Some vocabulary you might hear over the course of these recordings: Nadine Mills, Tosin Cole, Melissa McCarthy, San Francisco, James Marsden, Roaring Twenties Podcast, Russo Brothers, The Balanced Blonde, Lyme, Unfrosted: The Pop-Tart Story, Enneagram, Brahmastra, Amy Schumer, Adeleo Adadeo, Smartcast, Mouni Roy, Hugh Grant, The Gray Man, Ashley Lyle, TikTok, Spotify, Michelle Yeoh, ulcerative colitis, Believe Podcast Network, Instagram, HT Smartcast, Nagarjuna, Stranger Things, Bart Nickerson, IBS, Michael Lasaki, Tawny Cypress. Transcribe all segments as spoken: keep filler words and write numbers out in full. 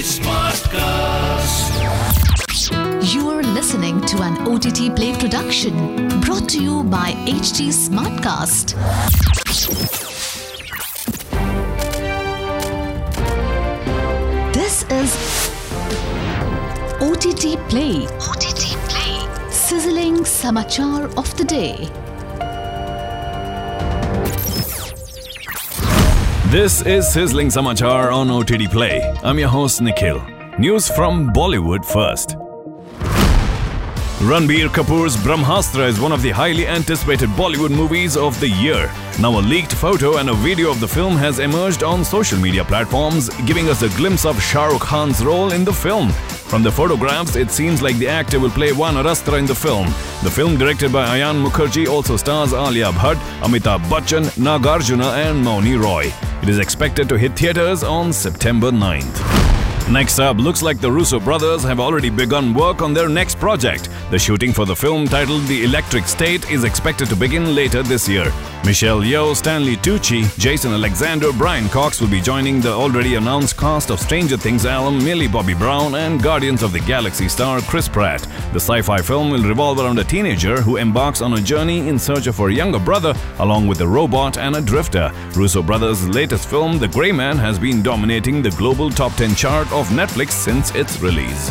Smartcast. You're listening to an O T T Play production brought to you by H T Smartcast. This is O T T Play. O T T Play. Sizzling Samachar of the day. This is Sizzling Samachar on O T T Play. I'm your host Nikhil. News from Bollywood first. Ranbir Kapoor's Brahmastra is one of the highly anticipated Bollywood movies of the year. Now a leaked photo and a video of the film has emerged on social media platforms, giving us a glimpse of Shah Rukh Khan's role in the film. From the photographs, it seems like the actor will play Vanarastra in the film. The film, directed by Ayan Mukerji, also stars Alia Bhatt, Amitabh Bachchan, Nagarjuna and Mouni Roy. It is expected to hit theaters on September ninth. Next up, looks like the Russo brothers have already begun work on their next project. The shooting for the film, titled The Electric State, is expected to begin later this year. Michelle Yeoh, Stanley Tucci, Jason Alexander, Brian Cox will be joining the already announced cast of Stranger Things alum Millie Bobby Brown and Guardians of the Galaxy star Chris Pratt. The sci-fi film will revolve around a teenager who embarks on a journey in search of her younger brother, along with a robot and a drifter. Russo Brothers' latest film, The Gray Man, has been dominating the global top ten chart of Netflix since its release.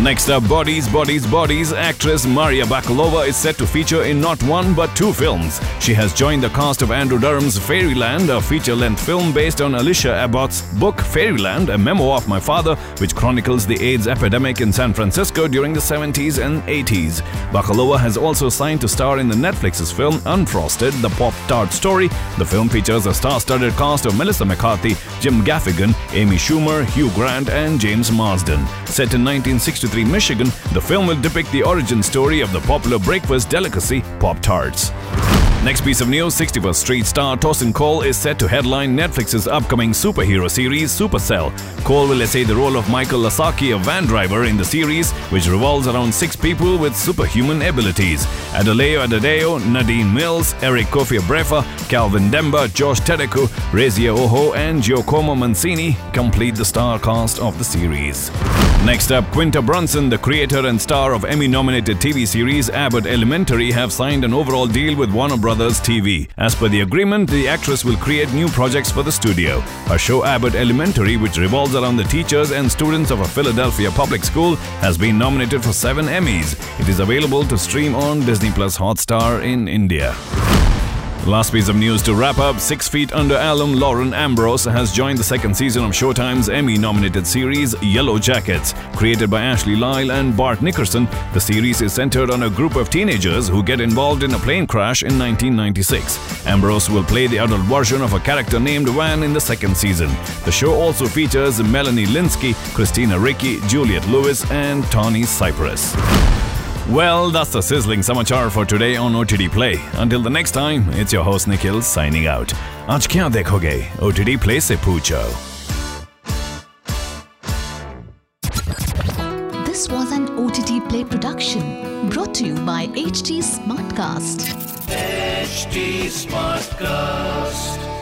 Next up, Bodies, Bodies, Bodies, actress Maria Bakalova is set to feature in not one but two films. She has joined the cast of Andrew Durham's Fairyland, a feature-length film based on Alicia Abbott's book Fairyland, A Memoir of My Father, which chronicles the AIDS epidemic in San Francisco during the seventies and eighties. Bakalova has also signed to star in the Netflix's film Unfrosted: The Pop-Tart Story. The film features a star-studded cast of Melissa McCarthy, Jim Gaffigan, Amy Schumer, Hugh Grant and James Marsden. Set in nineteen sixty-three Michigan, the film will depict the origin story of the popular breakfast delicacy, Pop-Tarts. Next piece of news, sixty-first Street star Tosin Cole is set to headline Netflix's upcoming superhero series Supercell. Cole will essay the role of Michael Lasaki, a van driver in the series, which revolves around six people with superhuman abilities. Adeleo Adadeo, Nadine Mills, Eric Kofi Brefa, Calvin Demba, Josh Tedeku, Rezia Oho and Giacomo Mancini complete the star cast of the series. Next up, Quinta Brunson, the creator and star of Emmy-nominated T V series Abbott Elementary, have signed an overall deal with Warner Bros. Brothers T V. As per the agreement, the actress will create new projects for the studio. Her show Abbott Elementary, which revolves around the teachers and students of a Philadelphia public school, has been nominated for seven Emmys. It is available to stream on Disney Plus Hotstar in India. Last piece of news to wrap up, Six Feet Under alum Lauren Ambrose has joined the second season of Showtime's Emmy-nominated series Yellow Jackets. Created by Ashley Lyle and Bart Nickerson, the series is centered on a group of teenagers who get involved in a plane crash in nineteen ninety-six. Ambrose will play the adult version of a character named Van in the second season. The show also features Melanie Linsky, Christina Ricci, Juliette Lewis and Tawny Cypress. Well, that's the Sizzling Samachar for today on O T T Play. Until the next time, it's your host Nikhil signing out. Aaj kya dekhoge? O T T Play se poocho. This was an O T T Play production brought to you by H T Smartcast. H T Smartcast.